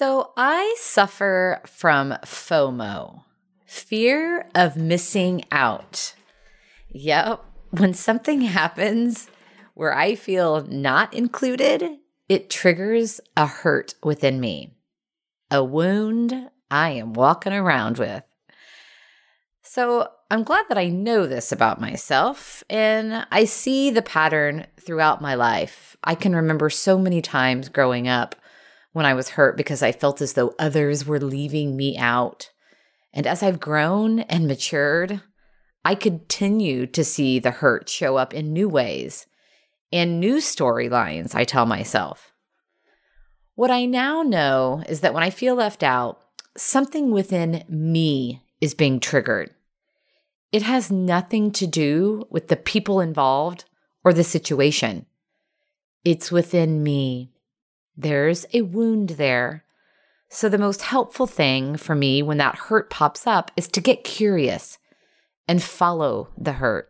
So I suffer from FOMO, fear of missing out. Yep. When something happens where I feel not included, it triggers a hurt within me, a wound I am walking around with. So I'm glad that I know this about myself, and I see the pattern throughout my life. I can remember so many times growing up when I was hurt because I felt as though others were leaving me out. And as I've grown and matured, I continue to see the hurt show up in new ways and new storylines I tell myself. What I now know is that when I feel left out, something within me is being triggered. It has nothing to do with the people involved or the situation. It's within me. There's a wound there. So the most helpful thing for me when that hurt pops up is to get curious and follow the hurt.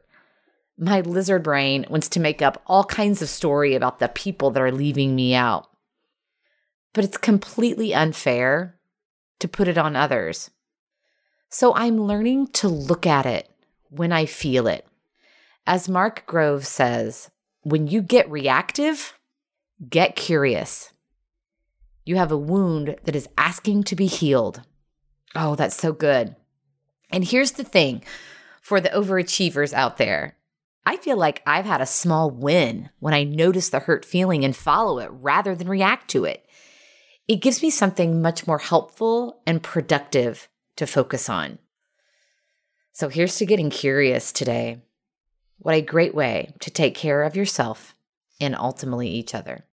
My lizard brain wants to make up all kinds of story about the people that are leaving me out. But it's completely unfair to put it on others. So I'm learning to look at it when I feel it. As Mark Grove says, when you get reactive, get curious. You have a wound that is asking to be healed. Oh, that's so good. And here's the thing for the overachievers out there. I feel like I've had a small win when I notice the hurt feeling and follow it rather than react to it. It gives me something much more helpful and productive to focus on. So here's to getting curious today. What a great way to take care of yourself and ultimately each other.